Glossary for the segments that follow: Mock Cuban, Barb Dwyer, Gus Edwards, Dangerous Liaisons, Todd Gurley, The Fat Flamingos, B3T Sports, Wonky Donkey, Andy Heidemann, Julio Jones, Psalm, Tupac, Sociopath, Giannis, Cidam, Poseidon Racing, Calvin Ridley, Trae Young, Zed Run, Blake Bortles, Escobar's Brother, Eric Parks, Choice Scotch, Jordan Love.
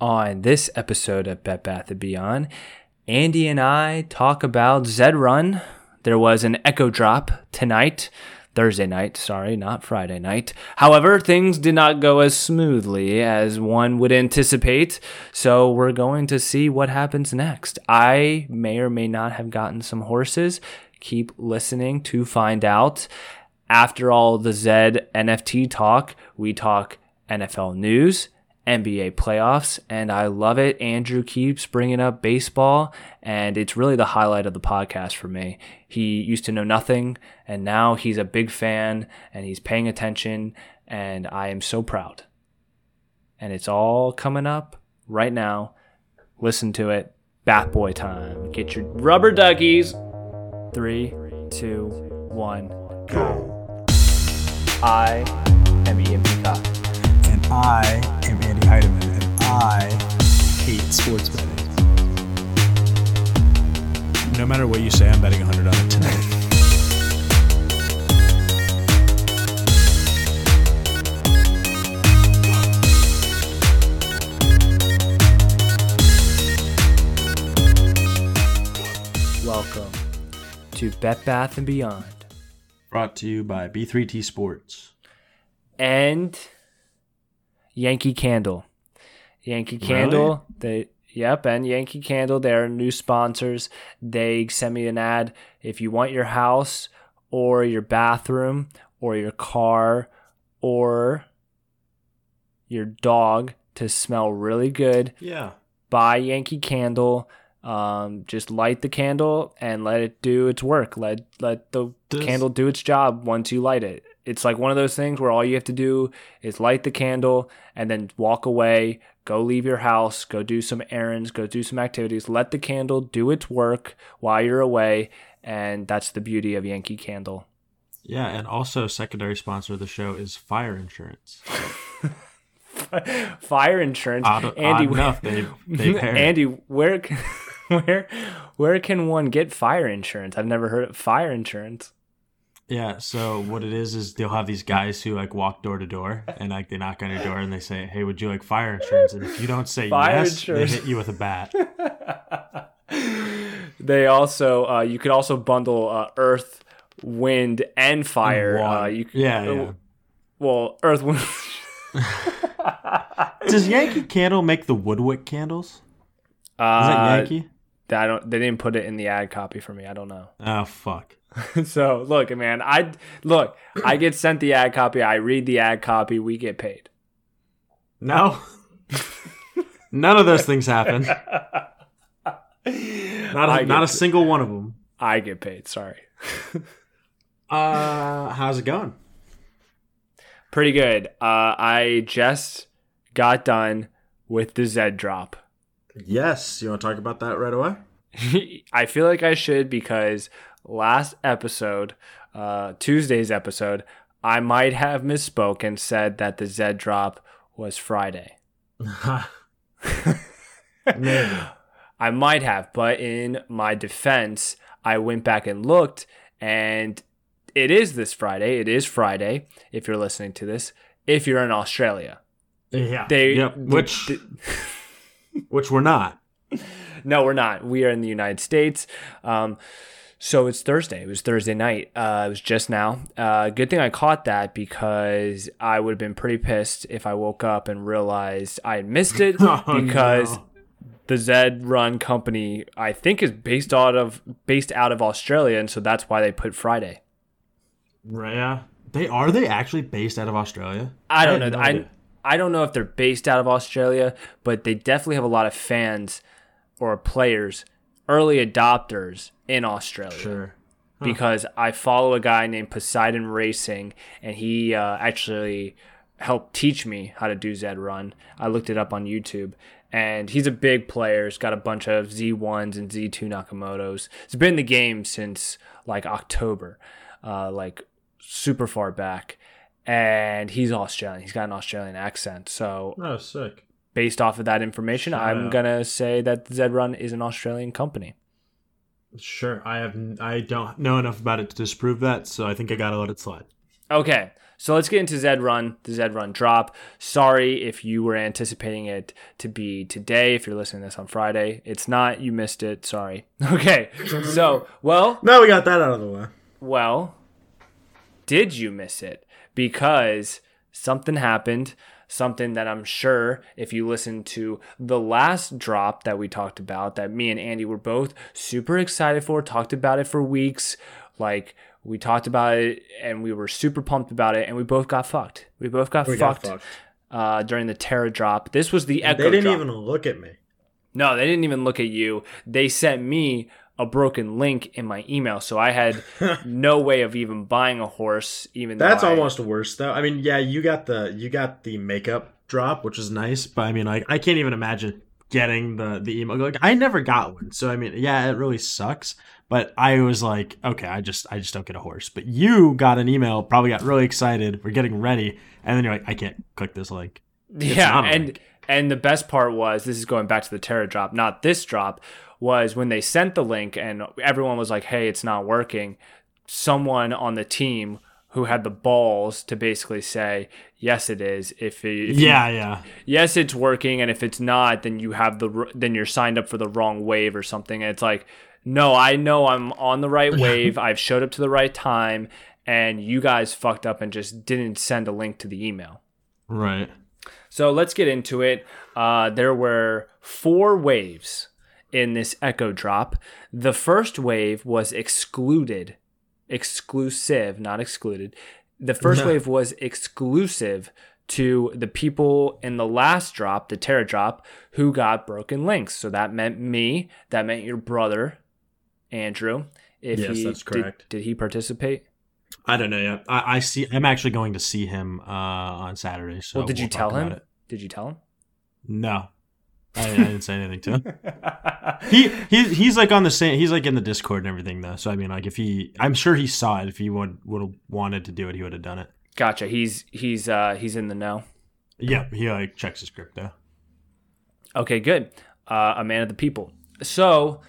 On this episode of Bet Bath & Beyond, Andy and I talk about Zed Run. There was an echo drop tonight, Thursday night, sorry, not Friday night. However, things did not go as smoothly as one would anticipate, so we're going to see what happens next. I may or may not have gotten some horses. Keep listening to find out. After all the Zed NFT talk, we talk NFL news, NBA playoffs, and I love it. Andrew keeps bringing up baseball, and it's really the highlight of the podcast for me. He used to know nothing, and now he's a big fan, and he's paying attention, and I am so proud. And it's all coming up right now. Listen to it. Bat Boy time. Get your rubber duckies. 3, 2, 1, go. I am Ian Peacock. And I am Andy Heidemann, and I hate sports betting. No matter what you say, I'm betting $100 on it tonight. Welcome to Bet Bath & Beyond. Brought to you by B3T Sports. And... Yankee Candle, really? And Yankee Candle, they're new sponsors. They sent me an ad. If you want your house or your bathroom or your car or your dog to smell really good, buy Yankee Candle. Just light the candle and let it do its work. Let the candle do its job once you light it. It's like one of those things where all you have to do is light the candle and then walk away, go leave your house, go do some errands, go do some activities. Let the candle do its work while you're away, and that's the beauty of Yankee Candle. Yeah, and also secondary sponsor of the show is fire insurance. Fire insurance? Where can one get fire insurance? I've never heard of fire insurance. Yeah, so what it is they'll have these guys who like walk door to door, and like they knock on your door and they say, "Hey, would you like fire insurance?" And if you don't say yes, they hit you with a bat. They also, you could also bundle earth, wind, and fire. Well, earth, wind. Does Yankee Candle make the Woodwick candles? Is that Yankee? They didn't put it in the ad copy for me. I don't know. Oh fuck. So look, man. I get sent the ad copy. I read the ad copy. We get paid. No. None of those things happen. Not a single one of them. I get paid. Sorry. How's it going? Pretty good. I just got done with the Zed drop. Yes, you want to talk about that right away? I feel like I should, because last episode, Tuesday's episode, I might have misspoke and said that the Zed drop was Friday. Maybe. I might have, but in my defense, I went back and looked, and it is this Friday. It is Friday, if you're listening to this, if you're in Australia. Yeah, which we're not. No, we're not. We are in the United States. So it's Thursday. It was Thursday night. It was just now. Good thing I caught that, because I would have been pretty pissed if I woke up and realized I had missed it. The Zed Run company, I think, is based out of Australia, and so that's why they put Friday. Yeah. Are they actually based out of Australia? I don't know. I don't know if they're based out of Australia, but they definitely have a lot of fans or players, early adopters in Australia. Sure. Huh. Because I follow a guy named Poseidon Racing, and he actually helped teach me how to do Zed Run. I looked it up on YouTube, and he's a big player. He's got a bunch of Z1s and Z2 Nakamotos. It's been in the game since like October, like super far back. And he's Australian. He's got an Australian accent. So, sick. Based off of that information, I'm gonna say that Zed Run is an Australian company. Sure, I don't know enough about it to disprove that, so I think I gotta let it slide. Okay, so let's get into Zed Run, the Zed Run drop. Sorry if you were anticipating it to be today. If you're listening to this on Friday, it's not. You missed it. Sorry. Okay, so, well... now we got that out of the way. Well, did you miss it? Because something happened, something that I'm sure if you listen to the last drop that we talked about, that me and Andy were both super excited for, talked about it for weeks, like... we talked about it, and we were super pumped about it, and we both got fucked. We both got fucked. During the Terra drop. This was the Echo drop. They didn't even look at me. No, they didn't even look at you. They sent me a broken link in my email, so I had no way of even buying a horse. Even that's almost worse, though. I mean, yeah, you got the makeup drop, which is nice, but I mean, like, I can't even imagine getting the email. Like, I never got one, so I mean, yeah, it really sucks. But I was like, okay, I just don't get a horse. But you got an email, probably got really excited. We're getting ready. And then you're like, I can't click this link. Yeah, and the best part was, this is going back to the Terra drop, not this drop, was when they sent the link and everyone was like, hey, it's not working. Someone on the team who had the balls to basically say, yes, it is. Yes, it's working. And if it's not, then you're signed up for the wrong wave or something. And it's like, no, I know I'm on the right wave. I've showed up to the right time, and you guys fucked up and just didn't send a link to the email. Right. So let's get into it. There were 4 waves in this Echo drop. The first wave was exclusive. The first wave was exclusive to the people in the last drop, the Terra drop, who got broken links. So that meant me. That meant your brother, Andrew. Yes, that's correct. Did he participate? I don't know yet. I'm actually going to see him on Saturday. So well, we'll tell him? Did you tell him? No, I didn't say anything to him. He's like on the same. He's like in the Discord and everything though. So I mean, like I'm sure he saw it. If he would have wanted to do it, he would have done it. Gotcha. He's in the know. Yeah, he like checks his crypto. Okay, good. A man of the people. So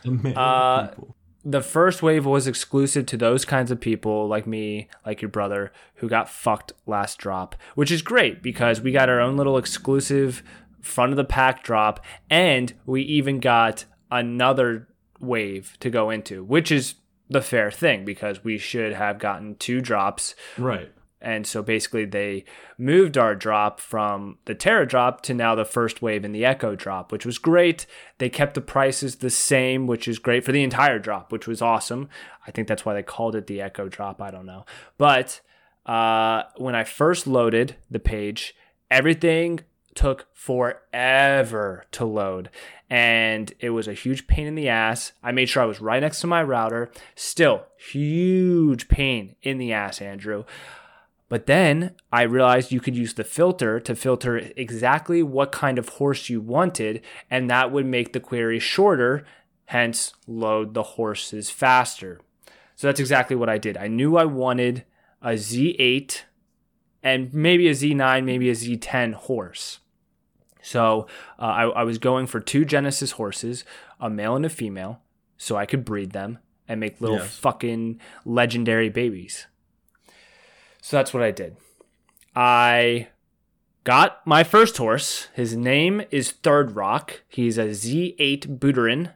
the first wave was exclusive to those kinds of people like me, like your brother, who got fucked last drop, which is great because we got our own little exclusive front of the pack drop, and we even got another wave to go into, which is the fair thing because we should have gotten 2 drops. Right. And so basically they moved our drop from the Terra drop to now the first wave in the Echo drop, which was great. They kept the prices the same, which is great for the entire drop, which was awesome. I think that's why they called it the Echo drop. I don't know. But when I first loaded the page, everything took forever to load. And it was a huge pain in the ass. I made sure I was right next to my router. Still, huge pain in the ass, Andrew. But then I realized you could use the filter to filter exactly what kind of horse you wanted, and that would make the query shorter, hence load the horses faster. So that's exactly what I did. I knew I wanted a Z8 and maybe a Z9, maybe a Z10 horse. So I was going for 2 Genesis horses, a male and a female, so I could breed them and make little fucking legendary babies. So that's what I did. I got my first horse. His name is Third Rock. He's a Z8 Buterin.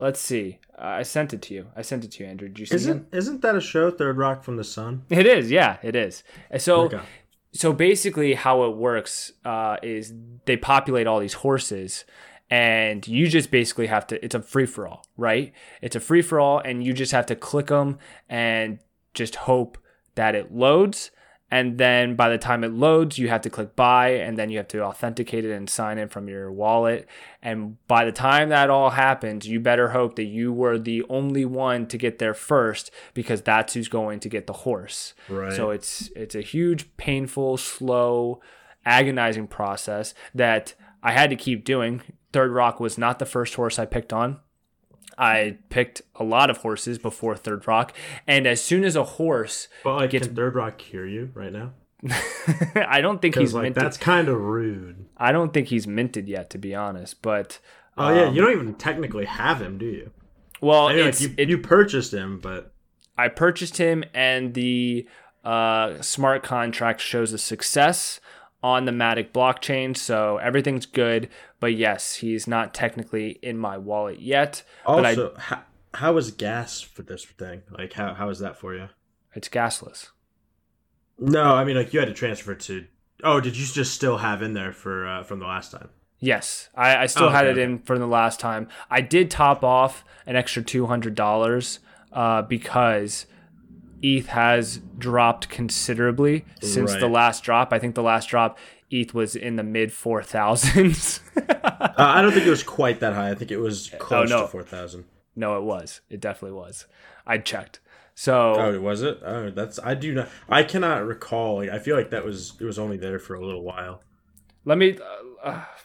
Let's see. I sent it to you. Andrew. Did you see it? Isn't that a show, Third Rock from the Sun? It is. Yeah, it is. So basically how it works is they populate all these horses. And you just basically have to – it's a free-for-all, right? It's a free-for-all, and you just have to click them and just hope – that it loads, and then by the time it loads you have to click buy, and then you have to authenticate it and sign in from your wallet, and by the time that all happens you better hope that you were the only one to get there first, because that's who's going to get the horse. Right. So it's a huge, painful, slow, agonizing process that I had to keep doing. Third Rock was not the first horse I picked on. I picked a lot of horses before Third Rock, and as soon as a horse gets... Can Third Rock hear you right now? I don't think he's minted. That's kind of rude. I don't think he's minted yet, to be honest. But you don't even technically have him, do you? Well, I mean, you purchased him, but I purchased him, and the smart contract shows a success on the Matic blockchain, so everything's good. But yes, he's not technically in my wallet yet. Also, but how is gas for this thing? Like, how is that for you? It's gasless. No, I mean, like, you had to transfer to... Oh, did you just still have in there for from the last time? Yes, I still had it in from the last time. I did top off an extra $200 because ETH has dropped considerably since the last drop. I think the last drop, ETH was in the mid 4,000s. I don't think it was quite that high. I think it was close to 4,000. No, it was. It definitely was. I checked. So was it? Oh, that's I cannot recall. Like, I feel like it was only there for a little while. Let me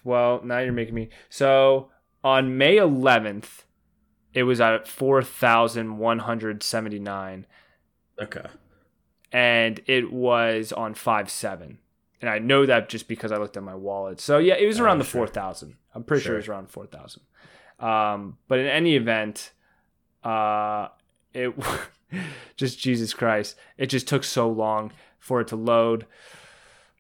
well, now you're making me. So on May 11th, it was at 4,179. Okay. And it was on 5/7. And I know that just because I looked at my wallet. So yeah, it was around the 4,000. I'm pretty sure it was around 4,000. But in any event, it just Jesus Christ, it just took so long for it to load.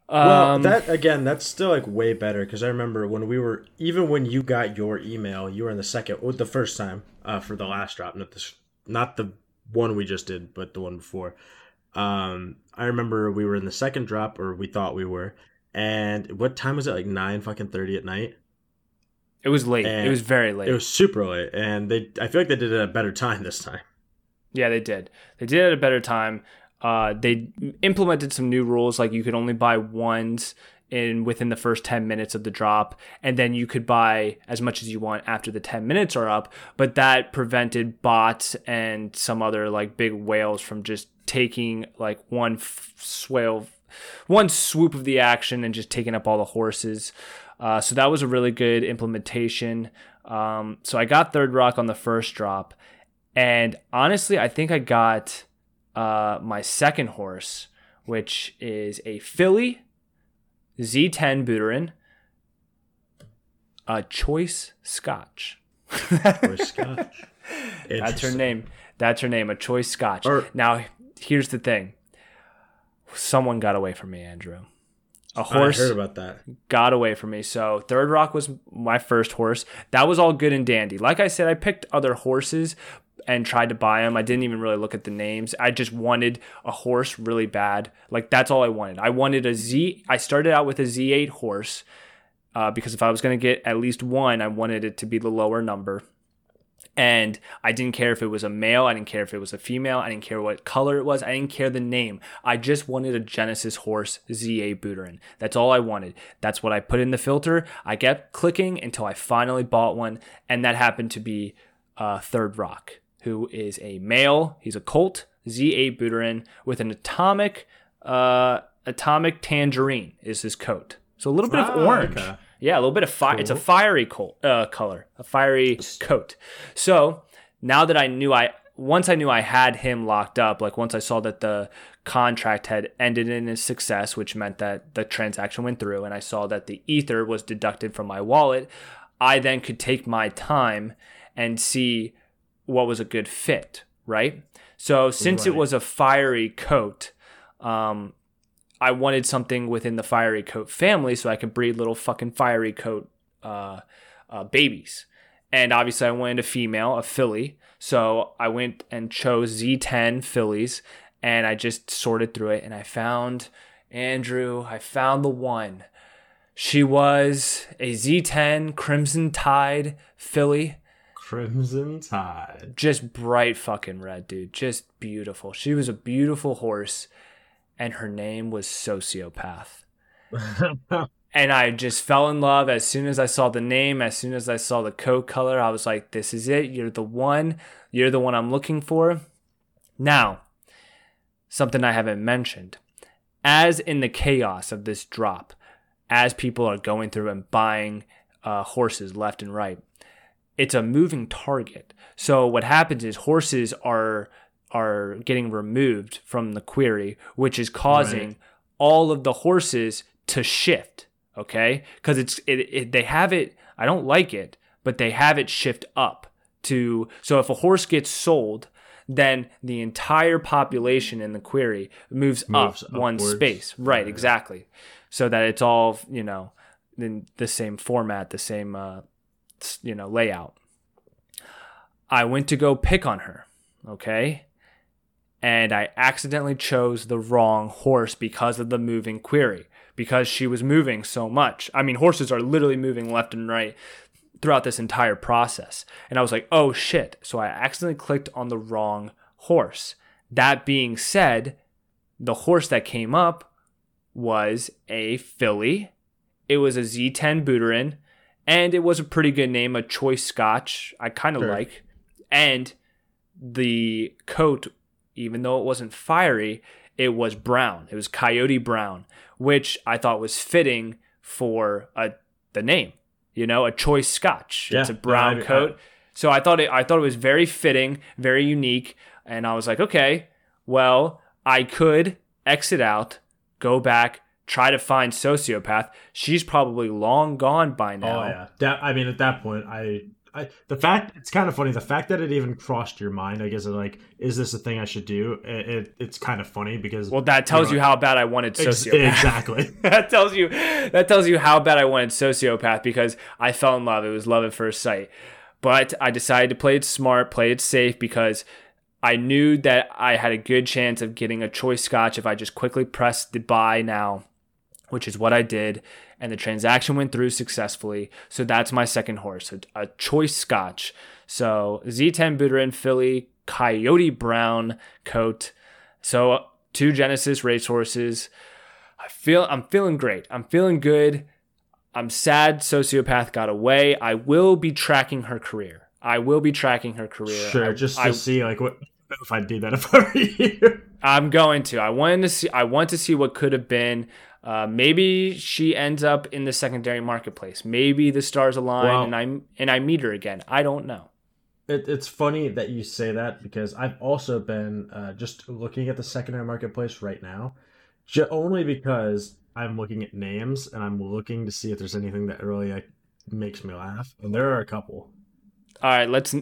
Well, that again, that's still like way better, because I remember when you got your email, you were in the first time for the last drop, not the one we just did, but the one before. I remember we were in the second drop, or we thought we were, and what time was it? Like 9:30 at night. It was late. And it was very late. It was super late, and I feel like they did it at a better time this time. Yeah, they did. They did it at a better time. They implemented some new rules, like you could only buy ones within the first 10 minutes of the drop, and then you could buy as much as you want after the 10 minutes are up, but that prevented bots and some other like big whales from just taking like one swoop of the action and just taking up all the horses. So that was a really good implementation. So I got Third Rock on the first drop, and honestly, I think I got my second horse, which is a filly, Z10 Buterin, a Choice Scotch. Choice Scotch. That's her name. That's her name, a Choice Scotch. Now, here's the thing. Someone got away from me, Andrew. A horse I heard about that. Got away from me. So Third Rock was my first horse. That was all good and dandy. Like I said, I picked other horses and tried to buy them. I didn't even really look at the names. I just wanted a horse really bad. Like, that's all I wanted. I wanted a Z. I started out with a Z8 horse because if I was going to get at least one, I wanted it to be the lower number. And I didn't care if it was a male. I didn't care if it was a female. I didn't care what color it was. I didn't care the name. I just wanted a Genesis horse, Z8 Buterin. That's all I wanted. That's what I put in the filter. I kept clicking until I finally bought one. And that happened to be Third Rock, who is a male. He's a colt, Z8 Buterin, with an atomic tangerine is his coat. So a little bit of orange. Okay. Yeah, a little bit of fire. Cool. It's a fiery color, a fiery coat. So now that once I knew I had him locked up, like once I saw that the contract had ended in a success, which meant that the transaction went through, and I saw that the ether was deducted from my wallet, I then could take my time and see what was a good fit, right? So since it was a fiery coat, I wanted something within the fiery coat family so I could breed little fucking fiery coat babies. And obviously I wanted a female, a filly. So I went and chose Z10 fillies, and I just sorted through it. And I found the one. She was a Z10 Crimson Tide filly. Crimson Tide. Just bright fucking red, dude. Just beautiful. She was a beautiful horse. And her name was Sociopath. And I just fell in love as soon as I saw the name, as soon as I saw the coat color. I was like, this is it. You're the one. You're the one I'm looking for. Now, something I haven't mentioned. As in the chaos of this drop, as people are going through and buying horses left and right, it's a moving target. So what happens is horses are getting removed from the query, which is causing all of the horses to shift, okay? Because they have it, I don't like it, but they have it shift up to, so if a horse gets sold, then the entire population in the query moves up one space. Right, exactly. So that it's all, you know, in the same format, the same, you know, layout. I went to go pick on her, okay? And I accidentally chose the wrong horse because of the moving query, because she was moving so much. I mean, horses are literally moving left and right throughout this entire process. And I was like, oh shit. So I accidentally clicked on the wrong horse. That being said, the horse that came up was a filly. It was a Z10 Buterin, and it was a pretty good name, a Choice Scotch. I kind of like. And the coat, even though it wasn't fiery, it was brown. It was coyote brown, which I thought was fitting for the name. You know, a Choice Scotch. Yeah, it's a brown coat. So I thought it was very fitting, very unique. And I was like, okay, well, I could exit out, go back, try to find Sociopath. She's probably long gone by now. Oh yeah. At that point, it's kind of funny. The fact that it even crossed your mind, I guess, like, is this a thing I should do? It's kind of funny because, well, that tells you how bad I wanted Sociopath. Exactly. that tells you how bad I wanted Sociopath, because I fell in love. It was love at first sight. But I decided to play it smart, play it safe, because I knew that I had a good chance of getting a Choice Scotch if I just quickly pressed the buy now, which is what I did, and the transaction went through successfully. So that's my second horse, a Choice Scotch. So Z10 Buterin, filly, coyote brown coat. So two Genesis racehorses. I'm feeling great. I'm feeling good. I'm sad Sociopath got away. I will be tracking her career. Sure, see like what if I did that if I were you. I'm going to. I want to see what could have been. Maybe she ends up in the secondary marketplace. Maybe the stars align and I meet her again. I don't know. It's funny that you say that, because I've also been just looking at the secondary marketplace right now, only because I'm looking at names and I'm looking to see if there's anything that really makes me laugh. And there are a couple. All right, let's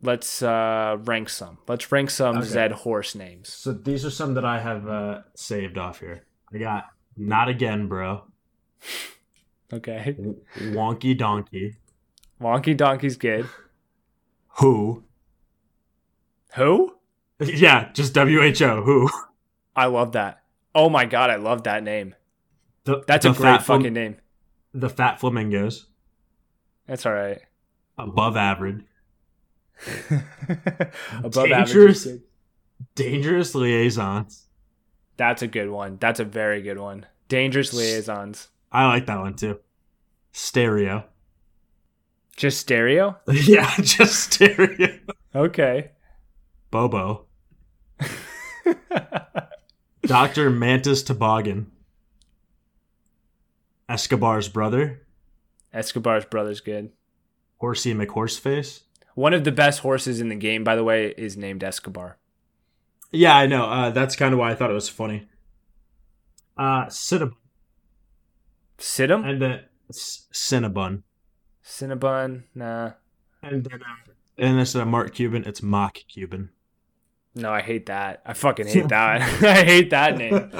rank some. Let's rank some Zed horse names. So these are some that I have saved off here. I got Not Again, Bro. Okay. Wonky Donkey. Wonky Donkey's good. Who? Yeah, just WHO. Who? I love that. Oh my god, I love that name. That's a great fucking name. The Fat Flamingos. That's all right. Above Average. Dangerous Liaisons. That's a good one. That's a very good one. Dangerous Liaisons. I like that one too. Stereo. Just Stereo? Yeah, just Stereo. Okay. Bobo. Dr. Mantis Toboggan. Escobar's Brother. Escobar's Brother's good. Horsey McHorseface. One of the best horses in the game, by the way, is named Escobar. Yeah, I know. That's kind of why I thought it was funny. Cidam. Cidam? And then Cinnabun. Cinnabun, nah. And then instead of Mark Cuban, it's Mock Cuban. No, I hate that. I fucking hate that. I hate that name.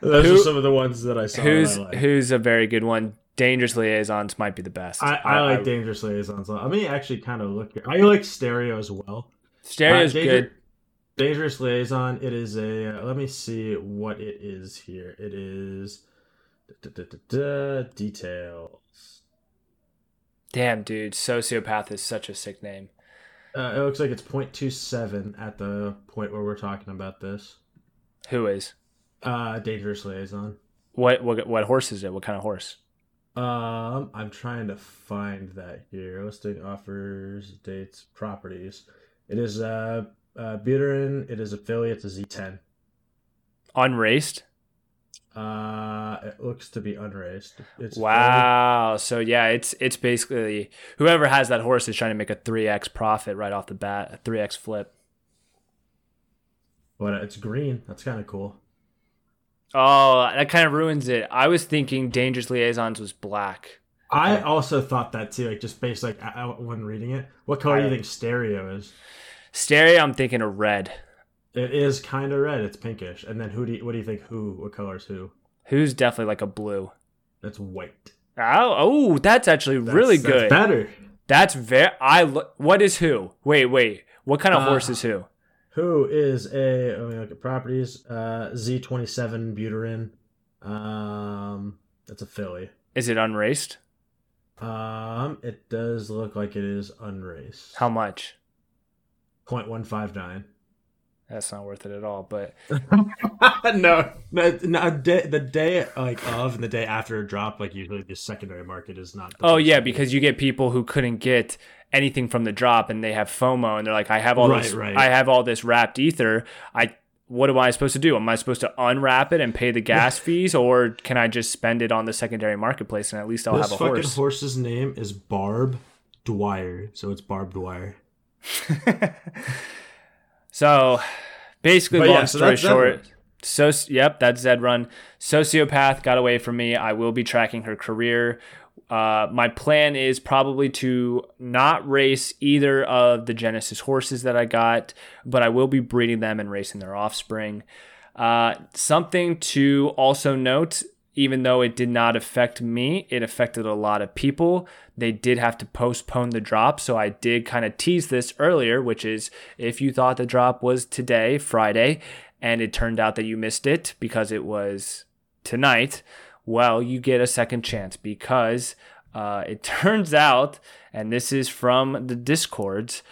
Those are some of the ones that I saw. Who's a very good one? Dangerous Liaisons might be the best. I like Dangerous Liaisons. I mean, actually kind of look here. I like Stereo as well. Stereo's good. Dangerous Liaison, it is a... let me see what it is here. It is... details. Damn, dude. Sociopath is such a sick name. It looks like it's 0.27 at the point where we're talking about this. Who is? Dangerous Liaison. What horse is it? What kind of horse? I'm trying to find that here. Listing offers, dates, properties. It is Buterin. It is a filly. It's a Z10. Unraced? It looks to be unraced. Wow. Filly. So yeah, it's basically whoever has that horse is trying to make a 3x profit right off the bat, a 3x flip. But it's green. That's kind of cool. Oh, that kind of ruins it. I was thinking Dangerous Liaisons was black. I also thought that too, like just based like when reading it. What color do you think Stereo is? Stereo, I'm thinking a red. It is kind of red. It's pinkish. And then what do you think? What color is who? Who's definitely like a blue. That's white. Oh, that's actually really good. That's better. That's very. What is who? Wait. What kind of horse is who? Who is a? Let me look at properties. Z27 Buterin. That's a filly. Is it unraced? It does look like it is unraced. How much? 0.159. That's not worth it at all. But no. The day like of and the day after a drop, like usually the secondary market is not. Oh yeah, because you get people who couldn't get anything from the drop and they have FOMO and they're like, I have all this wrapped ether. What am I supposed to do? Am I supposed to unwrap it and pay the gas fees, or can I just spend it on the secondary marketplace and at least I'll have a horse? This fucking horse's name is Barb Dwyer, so it's Barb Dwyer. So basically, long story short. So yep, that's Zed Run. Sociopath got away from me. I will be tracking her career. My plan is probably to not race either of the Genesis horses that I got, but I will be breeding them and racing their offspring. Something to also note, even though it did not affect me, it affected a lot of people. They did have to postpone the drop, so I did kind of tease this earlier, which is if you thought the drop was today, Friday, and it turned out that you missed it because it was tonight, well, you get a second chance because it turns out, and this is from the Discords,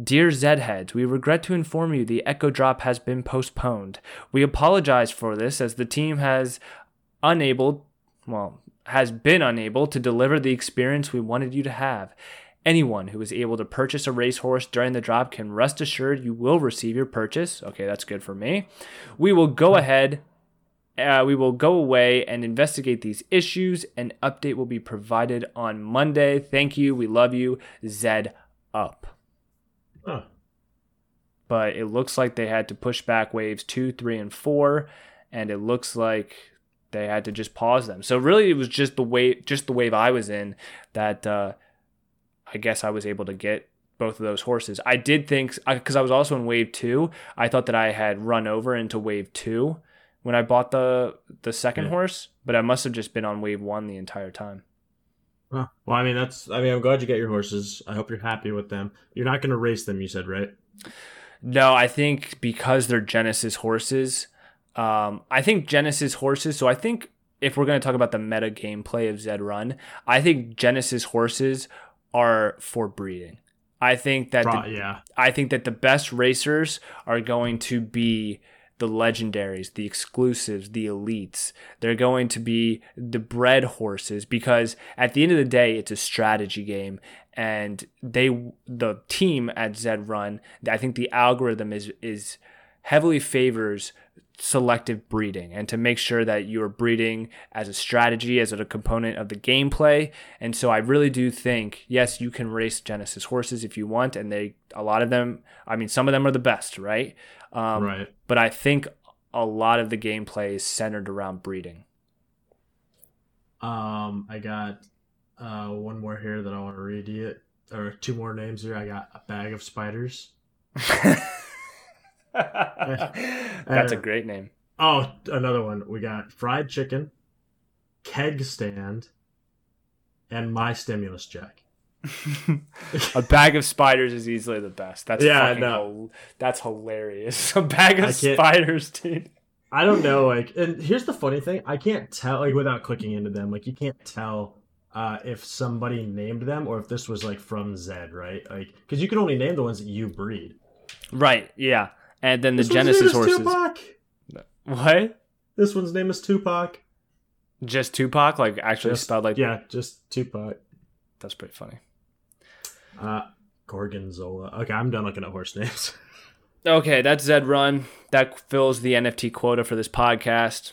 Dear Zedheads, we regret to inform you the Echo Drop has been postponed. We apologize for this as the team has been unable to deliver the experience we wanted you to have. Anyone who is able to purchase a racehorse during the drop can rest assured you will receive your purchase. Okay, that's good for me. We will go ahead... we will go away and investigate these issues. An update will be provided on Monday. Thank you. We love you. Zed up. Huh. But it looks like they had to push back waves 2, 3, and 4, and it looks like they had to just pause them. So really, it was just the wave I was in that I guess I was able to get both of those horses. I did think, because I was also in wave 2, I thought that I had run over into wave 2. When I bought the second horse, but I must have just been on wave 1 the entire time. Well, I mean, I'm glad you get your horses. I hope you're happy with them. You're not going to race them, you said, right? No, I think because they're Genesis horses. So I think if we're going to talk about the meta gameplay of Zed Run, I think Genesis horses are for breeding. I think that the best racers are going to be the legendaries, the exclusives, the elites. They're going to be the bred horses because at the end of the day, it's a strategy game. And the team at Zed Run, I think the algorithm is heavily favors selective breeding and to make sure that you're breeding as a strategy, as a component of the gameplay. And so I really do think, yes, you can race Genesis horses if you want. And some of them are the best, right? Right. But I think a lot of the gameplay is centered around breeding. I got one more here that I want to read you, or two more names here. I got a bag of spiders. That's a great name. Oh, another one. We got fried chicken, keg stand, and my stimulus check. A bag of spiders is easily the best. That's hilarious. A bag of spiders, dude. I don't know. Like, and here's the funny thing: I can't tell, like, without clicking into them. Like, you can't tell if somebody named them or if this was like from Zed, right? Like, because you can only name the ones that you breed. Right, yeah. And then the Genesis horses. Tupac. What? This one's name is Tupac. Just Tupac? Like, actually spelled like... Yeah, just Tupac. That's pretty funny. Gorgonzola. Okay, I'm done looking at horse names. Okay, that's Zed Run. That fills the NFT quota for this podcast.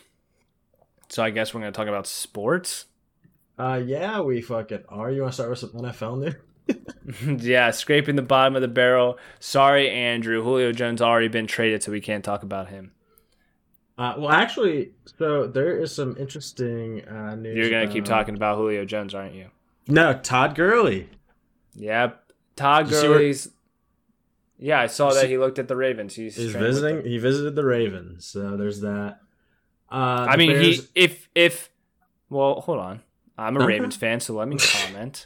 So I guess we're going to talk about sports? Yeah, we fucking are. You want to start with some NFL news? Yeah, scraping the bottom of the barrel. Sorry, Andrew. Julio Jones already been traded, so we can't talk about him. Well, actually, so there is some interesting news. You're going to keep talking about Julio Jones, aren't you? No, Todd Gurley. Yep. Todd Gurley's. Yeah, I saw that he looked at the Ravens. He's visiting. He visited the Ravens, so there's that. I mean, Bears... Well, hold on. I'm a Ravens fan, so let me comment.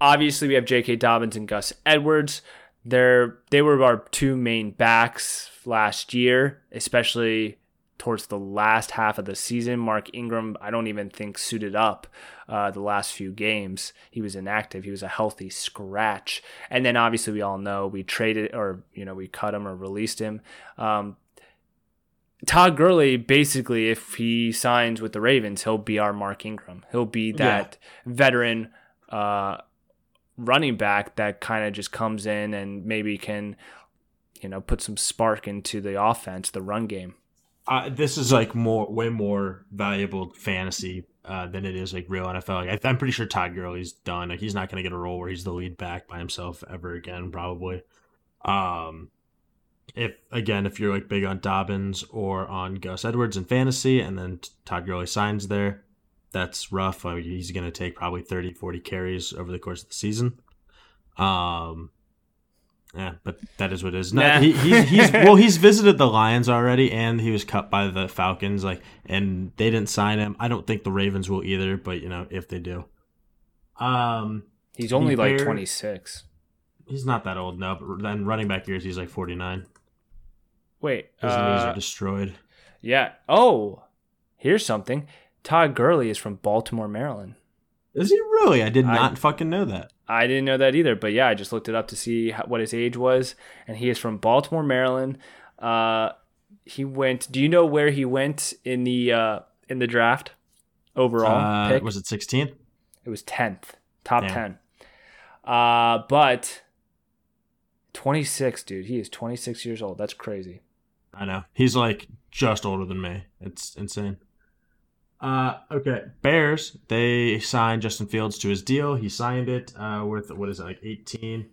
Obviously, we have J.K. Dobbins and Gus Edwards. They were our two main backs last year, especially towards the last half of the season. Mark Ingram, I don't even think, suited up the last few games. He was inactive. He was a healthy scratch. And then obviously we all know we traded or, you know, we cut him or released him. Todd Gurley, basically, if he signs with the Ravens, he'll be our Mark Ingram. He'll be that veteran running back that kind of just comes in and maybe can, you know, put some spark into the offense, the run game. This is like way more valuable fantasy than it is like real NFL. Like, I'm pretty sure Todd Gurley's done. Like, he's not going to get a role where he's the lead back by himself ever again, probably. If you're like big on Dobbins or on Gus Edwards in fantasy, and then Todd Gurley signs there, that's rough. I mean, he's going to take probably 30-40 carries over the course of the season. Yeah, but that is what it is. No, he's visited the Lions already, and he was cut by the Falcons, like, and they didn't sign him. I don't think the Ravens will either, but, you know, if they do. He's only like 26. He's not that old now, but then running back years, he's like 49. Wait. His knees are destroyed. Yeah. Oh, here's something. Todd Gurley is from Baltimore, Maryland. Is he really? I did not fucking know that. I didn't know that either, but yeah, I just looked it up to see what his age was, and he is from Baltimore, Maryland. He went. Do you know where he went in the draft overall? Pick? Was it 16th? It was 10th, top 10. But 26, dude. He is 26 years old. That's crazy. I know. He's like just older than me. It's insane. Okay, Bears, they signed Justin Fields to his deal. He signed it with, what is it, like 18? He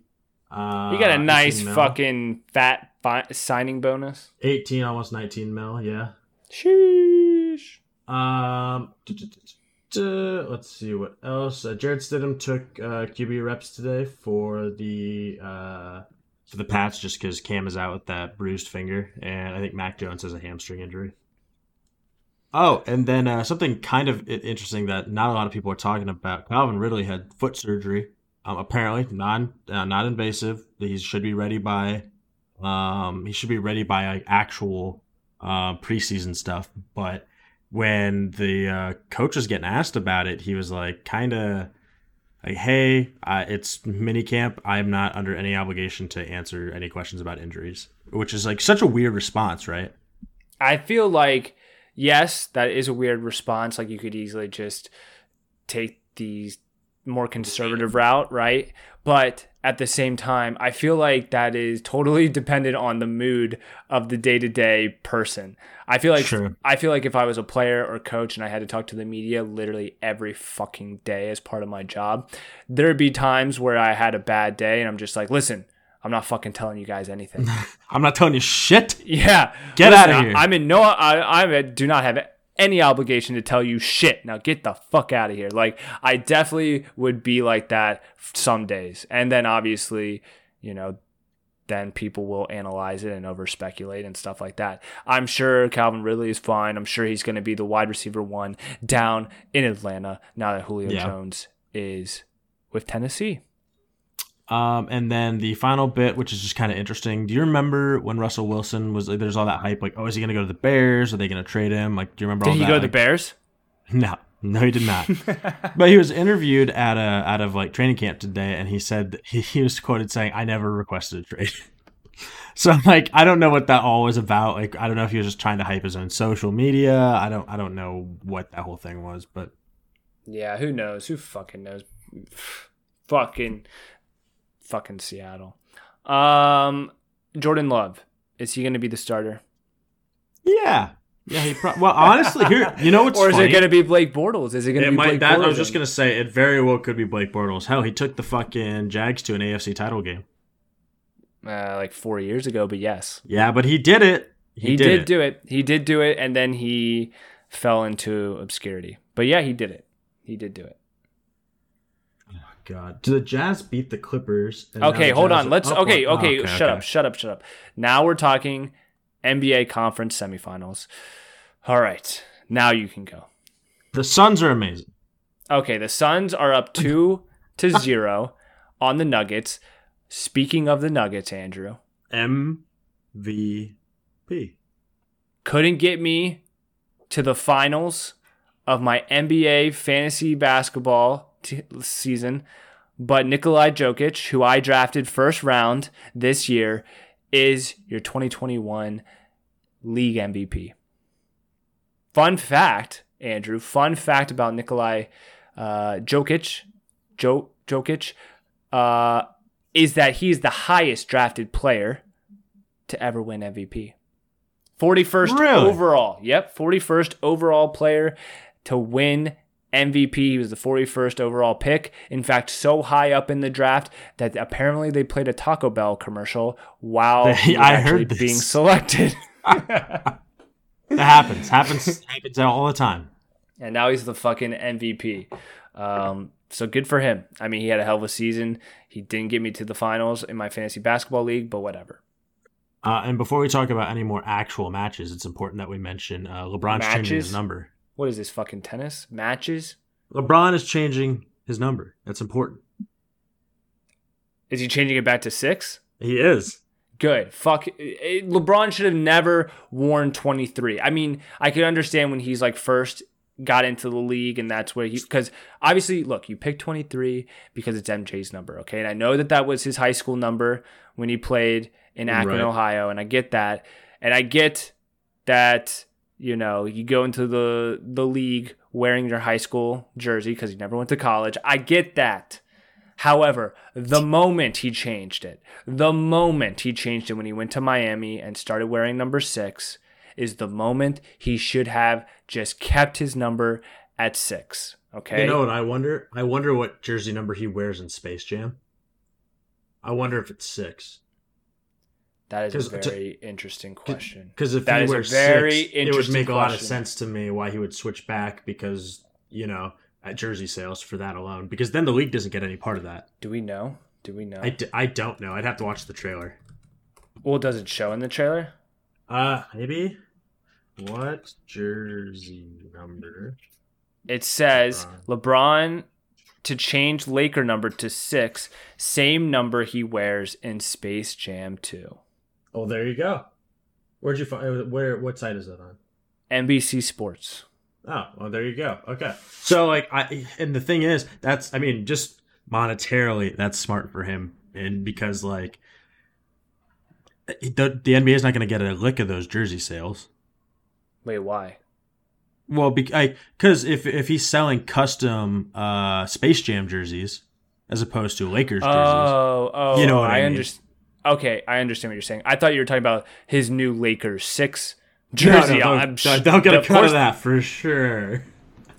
got a nice fucking fat signing bonus. 18, almost 19 mil, yeah. Sheesh. Let's see what else. Jared Stidham took QB reps today for the Pats just because Cam is out with that bruised finger, and I think Mac Jones has a hamstring injury. Oh, and then something kind of interesting that not a lot of people are talking about. Calvin Ridley had foot surgery, apparently not invasive. He should be ready by like, actual preseason stuff. But when the coach was getting asked about it, he was like, kind of like, "Hey, it's minicamp. I'm not under any obligation to answer any questions about injuries," which is like such a weird response, right? I feel like. Yes, that is a weird response. Like, you could easily just take the more conservative route, right? But at the same time, I feel like that is totally dependent on the mood of the day-to-day person. I feel like sure. I feel like if I was a player or coach and I had to talk to the media literally every fucking day as part of my job, there'd be times where I had a bad day and I'm just like, listen, I'm not fucking telling you guys anything. I'm not telling you shit. Yeah. Get out of here. I do not have any obligation to tell you shit. Now get the fuck out of here. Like, I definitely would be like that some days. And then obviously, you know, then people will analyze it and over speculate and stuff like that. I'm sure Calvin Ridley is fine. I'm sure he's going to be the wide receiver one down in Atlanta now that Julio Jones is with Tennessee. And then the final bit, which is just kind of interesting. Do you remember when Russell Wilson was like, there's all that hype, like, oh, is he going to go to the Bears? Are they going to trade him? Like, do you remember all that? Did he go to the Bears? No, he did not. But he was interviewed at out of like training camp today. And he said, that he was quoted saying, "I never requested a trade." So like, I don't know what that all was about. Like, I don't know if he was just trying to hype his own social media. I don't know what that whole thing was, but yeah, who knows? Who fucking knows? Fucking Seattle. Jordan Love, is he going to be the starter? Yeah. Well, honestly, here, you know what's or is funny? It going to be Blake Bortles? Is it going to be Blake Bortles? I was just going to say it very well could be Blake Bortles. Hell, he took the fucking Jags to an AFC title game like 4 years ago. But yes, yeah, but he did it. He did do it, and then he fell into obscurity. But yeah, he did it. God. Do the Jazz beat the Clippers? Okay, hold on. Let's. Shut up. Now we're talking NBA Conference semifinals. All right. Now you can go. The Suns are amazing. Okay, the Suns are up 2-0 on the Nuggets. Speaking of the Nuggets, Andrew. MVP. Couldn't get me to the finals of my NBA fantasy basketball season, but Nikola Jokic, who I drafted first round this year, is your 2021 league MVP. Fun fact, Andrew, fun fact about Nikola Jokic, is that he is the highest drafted player to ever win MVP. 41st overall. Yep, 41st overall player to win MVP. He was the 41st overall pick. In fact, so high up in the draft that apparently they played a Taco Bell commercial while being selected. It happens. Happens all the time. And now he's the fucking MVP. So good for him. I mean, he had a hell of a season. He didn't get me to the finals in my fantasy basketball league, but whatever. And before we talk about any more actual matches, it's important that we mention LeBron's changing his number. What is this, fucking tennis? Matches? LeBron is changing his number. That's important. Is he changing it back to 6? He is. Good. Fuck. LeBron should have never worn 23. I mean, I could understand when he's like first got into the league, and that's where he, because obviously, look, you pick 23 because it's MJ's number, okay? And I know that that was his high school number when he played in Akron, Ohio, and I get that. And I get that, you know, you go into the league wearing your high school jersey because you never went to college. I get that. However, the moment he changed it when he went to Miami and started wearing number 6 is the moment he should have just kept his number at 6. Okay. You know what I wonder? I wonder what jersey number he wears in Space Jam. I wonder if it's 6. That is a very interesting question. Because if he wears 6, it would make a lot of sense to me why he would switch back because, you know, at jersey sales for that alone. Because then the league doesn't get any part of that. Do we know? I don't know. I'd have to watch the trailer. Well, does it show in the trailer? Maybe. What jersey number? It says LeBron to change Laker number to 6, same number he wears in Space Jam 2. Oh, there you go. Where'd you find? Where? What site is that on? NBC Sports. Oh, well, there you go. Okay. So, like, and the thing is, that's, I mean, just monetarily, that's smart for him, and because like the NBA is not going to get a lick of those jersey sales. Wait, why? Well, because if he's selling custom Space Jam jerseys as opposed to Lakers jerseys, you know what I mean? Okay, I understand what you're saying. I thought you were talking about his new Lakers 6 jersey. No, don't get a cut of that for sure.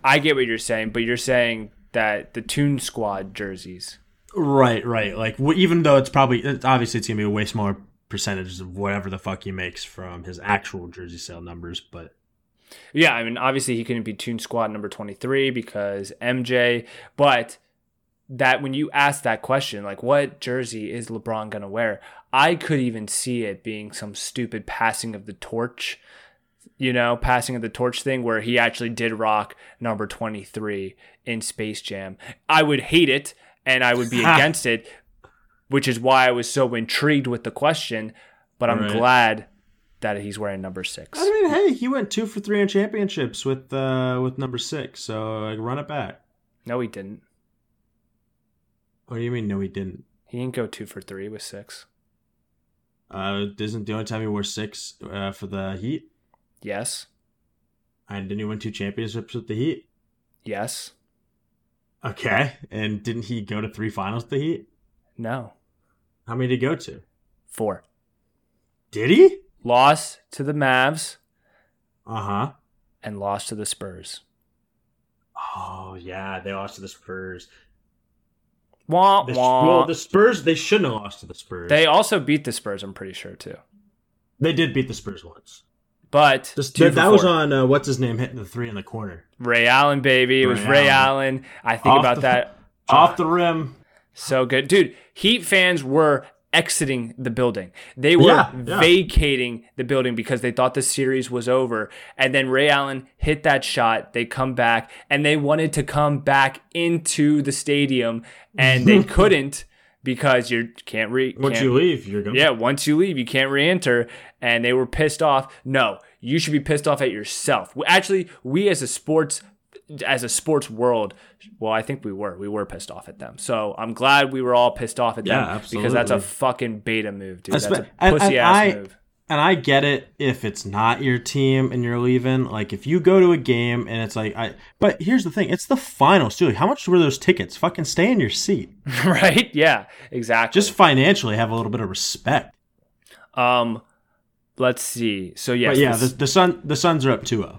I get what you're saying, but you're saying that the Toon Squad jerseys. Right. Like, even though it's going to be a way smaller percentage of whatever the fuck he makes from his actual jersey sale numbers, but... Yeah, I mean, obviously he couldn't be Toon Squad number 23 because MJ, but... That when you ask that question, like what jersey is LeBron going to wear, I could even see it being some stupid passing of the torch thing where he actually did rock number 23 in Space Jam. I would hate it and I would be against it, which is why I was so intrigued with the question, but I'm glad that he's wearing number 6. I mean, hey, he went 2 for 3 in championships with number 6, so run it back. No, he didn't. What do you mean? No, he didn't. He didn't go 2 for 3 with 6. Isn't the only time he wore 6 for the Heat? Yes. And didn't he win 2 championships with the Heat? Yes. Okay. And didn't he go to 3 finals with the Heat? No. How many did he go to? 4. Did he? Lost to the Mavs. Uh-huh. And lost to the Spurs. Oh, yeah. They lost to the Spurs. Wah, wah. Well, the Spurs, they shouldn't have lost to the Spurs. They also beat the Spurs, I'm pretty sure, too. They did beat the Spurs once. But that was on, what's his name, hitting the 3 in the corner. Ray Allen, baby. It was Ray Allen. I think off about that. Off the rim. So good. Dude, Heat fans were exiting the building. They were vacating the building because they thought the series was over. And then Ray Allen hit that shot. They come back, and they wanted to come back into the stadium, and they couldn't because you can't once you leave, you're gone. Yeah, once you leave, you can't re-enter. And they were pissed off. No, you should be pissed off at yourself. Actually, we as a sports world, well, I think we were pissed off at them. So I'm glad we were all pissed off at them, because that's a fucking beta move, dude. That's a pussy ass move. And I get it if it's not your team and you're leaving. Like, if you go to a game and it's like, but here's the thing, it's the finals too. Like, how much were those tickets? Fucking stay in your seat, right? Yeah, exactly. Just financially have a little bit of respect. Let's see. So yes, but yeah, the Suns are up 2-0.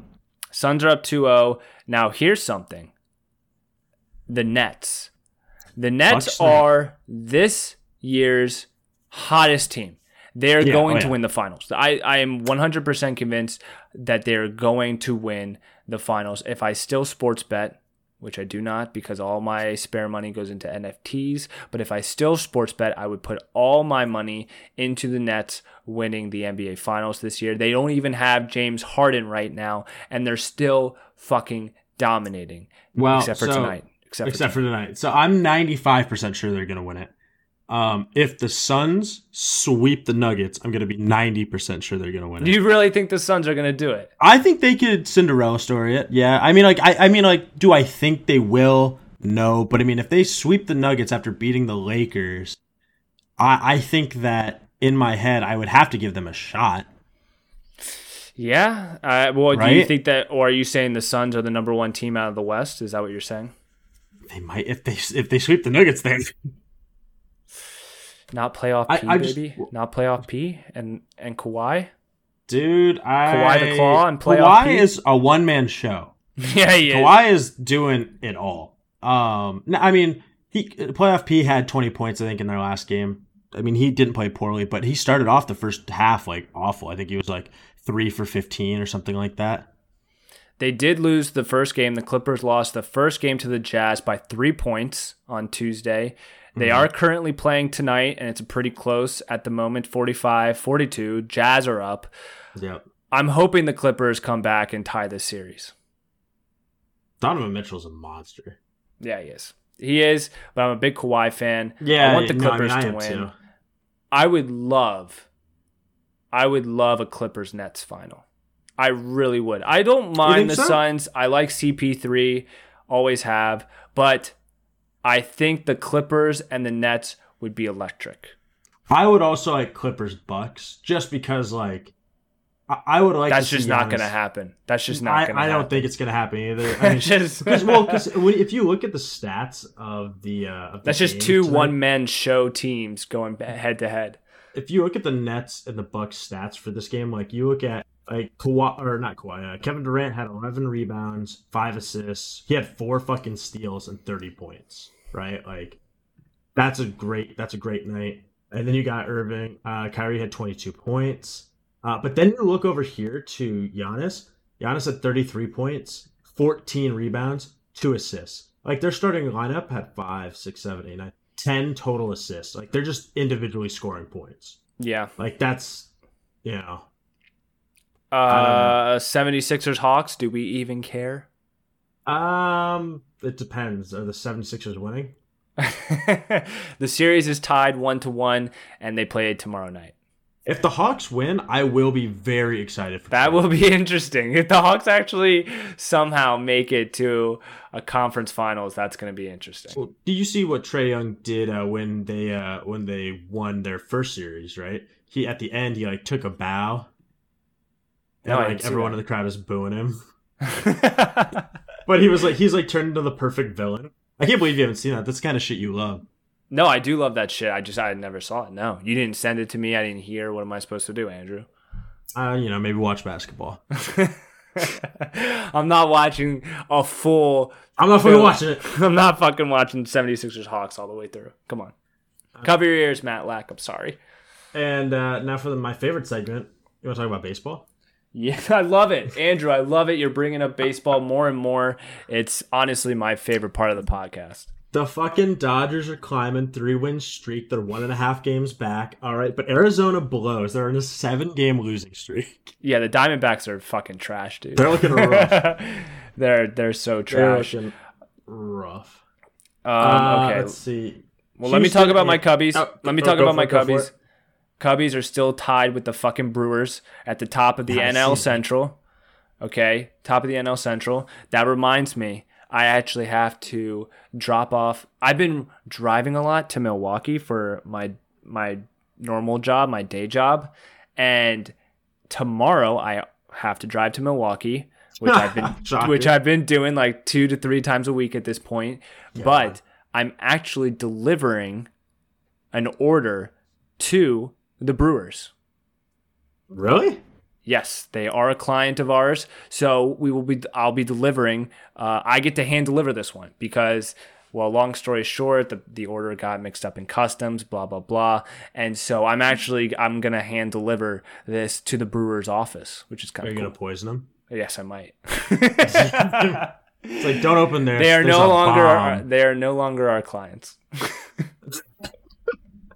Suns are up 2-0. Now, here's something. The Nets. The Nets are this year's hottest team. They're going to win the finals. I am 100% convinced that they're going to win the finals. If I still sports bet, which I do not because all my spare money goes into NFTs, but if I still sports bet, I would put all my money into the Nets winning the NBA Finals this year. They don't even have James Harden right now, and they're still fucking dominating. Well, except for tonight. So I'm 95% sure they're going to win it. If the Suns sweep the Nuggets, I'm going to be 90% sure they're going to win it. Do you really think the Suns are going to do it? I think they could Cinderella story it. Yeah. I mean, like, I mean, like, do I think they will? No. But I mean, if they sweep the Nuggets after beating the Lakers, I think that in my head, I would have to give them a shot. Yeah. Well, right? Do you think that, or are you saying the Suns are the number one team out of the West? Is that what you're saying? They might, if they sweep the Nuggets, then. Not playoff P, baby. Not playoff P and Kawhi. Dude, Kawhi the Claw and playoff P. Kawhi is a one-man show. Yeah, he is. Kawhi is doing it all. I mean, playoff P had 20 points, I think, in their last game. I mean, he didn't play poorly, but he started off the first half, like, awful. I think he was, like, 3-for-15 or something like that. They did lose the first game. The Clippers lost the first game to the Jazz by 3 points on Tuesday. They are currently playing tonight, and it's pretty close at the moment, 45-42. Jazz are up. Yep. I'm hoping the Clippers come back and tie this series. Donovan Mitchell's a monster. Yeah, he is. He is, but I'm a big Kawhi fan. Yeah, I want the Clippers to win. Too. I would love a Clippers-Nets final. I really would. I don't mind the Suns. I like CP3, always have, but I think the Clippers and the Nets would be electric. I would also like Clippers-Bucks just because, like, I would like that's to just not going to happen. That's just not going to happen. I don't think it's going to happen either. I mean, because if you look at the stats of the that's just two one-man show teams going head-to-head. If you look at the Nets and the Bucks stats for this game, like, you look at, like, Kevin Durant had 11 rebounds, 5 assists. He had 4 fucking steals and 30 points, right? Like, that's a great night. And then you got Irving. Kyrie had 22 points. But then you look over here to Giannis. Giannis had 33 points, 14 rebounds, 2 assists. Like, their starting lineup had 5, 6, 7, 8, 9, 10 total assists. Like, they're just individually scoring points. Yeah. Like, that's, you know. 76ers Hawks, do we even care? It depends. Are the 76ers winning? The series is tied 1-1 and they play tomorrow night. If the Hawks win, I will be very excited for that. That will be interesting. If the Hawks actually somehow make it to a conference finals, that's going to be interesting. Well, do you see what Trae Young did when they won their first series, right? He at the end, he like took a bow. And no, like everyone in the crowd is booing him. But he's like turned into the perfect villain. I can't believe you haven't seen that. That's the kind of shit you love. No, I do love that shit. I never saw it. No, you didn't send it to me. I didn't hear. What am I supposed to do, Andrew? Maybe watch basketball. I'm not watching a full. I'm not fucking watching it. I'm not fucking watching 76ers Hawks all the way through. Come on. Cover your ears, Matt Lack. I'm sorry. And now for my favorite segment. You want to talk about baseball? Yeah, I love it. Andrew, I love it. You're bringing up baseball more and more. It's honestly my favorite part of the podcast. The fucking Dodgers are climbing 3-win streak. They're 1.5 games back. All right, but Arizona blows. They're in a 7-game losing streak. Yeah, the Diamondbacks are fucking trash, dude. They're looking rough. They're so trash. They're looking rough. Okay. Let's see. Well, Houston, let me talk about my Cubbies. Let me talk about my Cubbies. Cubbies are still tied with the fucking Brewers at the top of the NL Central. Okay, top of the NL Central. That reminds me. I actually have to drop off. I've been driving a lot to Milwaukee for my normal job, my day job. And tomorrow I have to drive to Milwaukee, which I've been doing like 2 to 3 times a week at this point. Yeah. But I'm actually delivering an order to the Brewers. Really? Yes, they are a client of ours, so I'll be delivering. I get to hand deliver this one because, well, long story short, the order got mixed up in customs, blah blah blah, and so I'm gonna hand deliver this to the brewer's office, which is kind of cool. Are you gonna poison them? Yes, I might. It's like, don't open this. They are no longer our clients,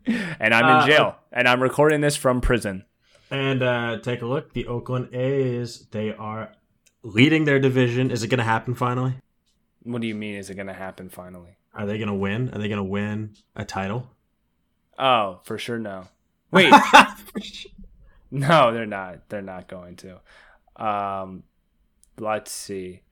and I'm in jail, and I'm recording this from prison. And take a look. The Oakland A's, they are leading their division. Is it going to happen finally? What do you mean, is it going to happen finally? Are they going to win? Are they going to win a title? Oh, for sure no. Wait. No, they're not. They're not going to. Let's see.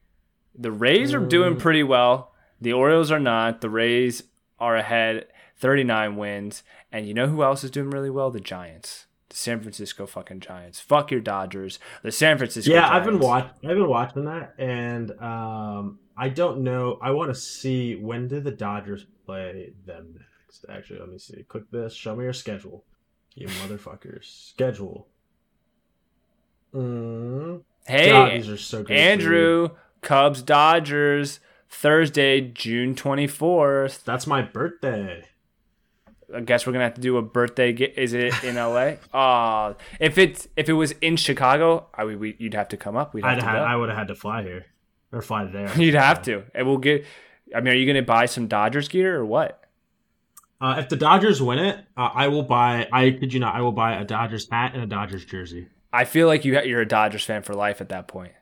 The Rays are doing pretty well. The Orioles are not. The Rays are ahead, 39 wins. And you know who else is doing really well? The Giants. San Francisco fucking Giants. Fuck your Dodgers. The San Francisco Giants. Yeah, I've been watching that, and I don't know. I want to see, when did the Dodgers play them next? Actually, let me see. Click this. Show me your schedule. You motherfuckers. Schedule. Hey, God, these are so good. Andrew, Cubs, Dodgers, Thursday, June 24th. That's my birthday. I guess we're gonna have to do a birthday. Is it in LA? If it was in Chicago, you'd have to come up. I would have had to fly here or fly there. You'd have to, and we'll get. I mean, are you gonna buy some Dodgers gear or what? If the Dodgers win it, I will buy. I kid you not, I will buy a Dodgers hat and a Dodgers jersey. I feel like you're a Dodgers fan for life at that point.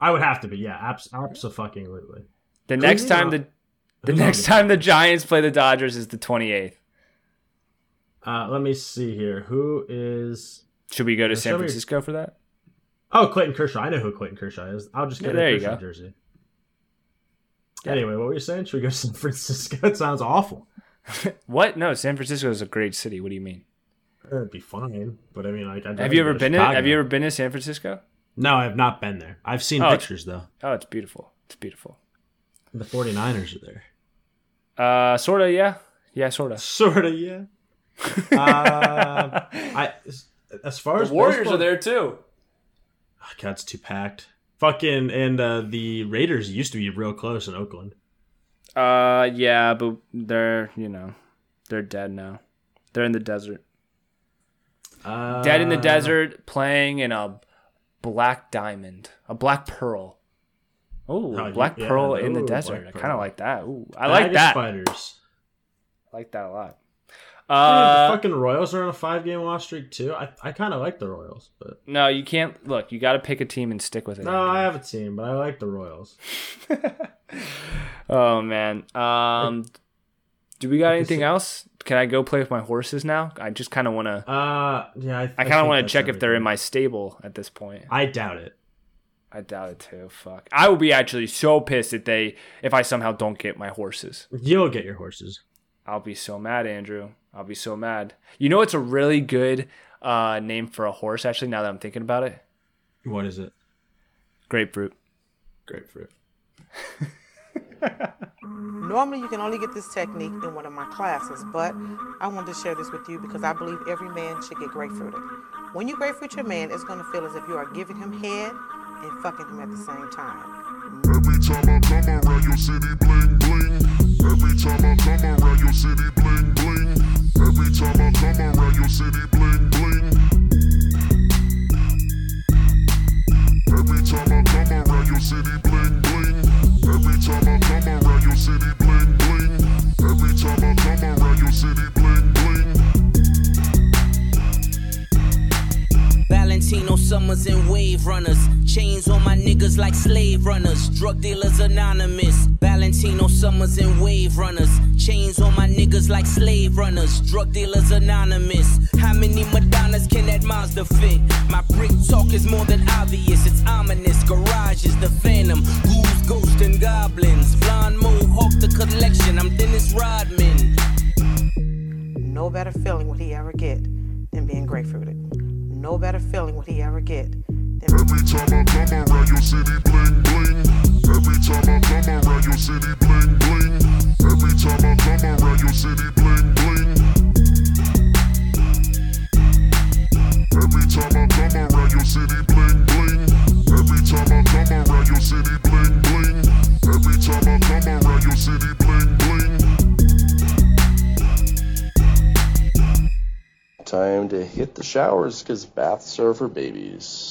I would have to be, yeah, absolutely. The next time the Giants play the Dodgers is the 28th. Let me see here. Who is... Should we go to San Francisco for that? Oh, Clayton Kershaw. I know who Clayton Kershaw is. I'll just get a Kershaw jersey. Yeah. Anyway, what were you saying? Should we go to San Francisco? It sounds awful. What? No, San Francisco is a great city. What do you mean? It'd be fine, but I mean, like, have you ever been to San Francisco? No, I have not been there. I've seen pictures though. Oh, it's beautiful. It's beautiful. The 49ers are there. Sorta, yeah. Yeah, sorta. Sorta, yeah. As far as Warriors baseball, are there too. Oh, God, it's too packed. Fucking the Raiders used to be real close in Oakland. Yeah, but they're dead now. They're in the desert. Dead in the desert, playing in a black diamond, a black pearl. Oh, black pearl in the desert. I kind of like that. Ooh, I like that. Spiders. I like that a lot. The fucking Royals are on a 5-game loss streak too. I kind of like the Royals, but no, you can't. Look, you got to pick a team and stick with it. No, I have a team, but I like the Royals. Oh man, do we got anything else? Can I go play with my horses now? I just kind of want to. Yeah, I kind of want to check everything. If they're in my stable at this point. I doubt it. I doubt it too. Fuck, I will be actually so pissed if I somehow don't get my horses. You'll get your horses. I'll be so mad, Andrew. I'll be so mad. You know, it's a really good name for a horse, actually, now that I'm thinking about it. What is it? Grapefruit. Normally, you can only get this technique in one of my classes, but I wanted to share this with you because I believe every man should get grapefruited. When you grapefruit your man, it's going to feel as if you are giving him head and fucking him at the same time. Every time I come around your city, bling, bling. Every time I come around your city, bling, bling. Every time I come around your city, bling, bling. Every time I come around your city, bling, bling. Every time I come around your city, bling, bling. runners. Chains on my niggas like slave runners. Drug dealers anonymous. Valentino Summers and wave runners. Chains on my niggas like slave runners. Drug dealers anonymous. How many Madonnas can that Mazda fit? My brick talk is more than obvious. It's ominous. Garage is the phantom. Ghouls, ghosts, and goblins. Blonde mohawk the collection. I'm Dennis Rodman. No better feeling will he ever get than being grapefruited. No better feeling will he ever get than... Every time I come around your city, bling, bling. Every time I come around your city, bling, bling. Every time I come around your city, bling, bling. Every time I come around your city, bling, bling. Every time I come around your city, bling, bling. Every time I come around your city, bling, bling. Time to hit the showers, because baths are for babies.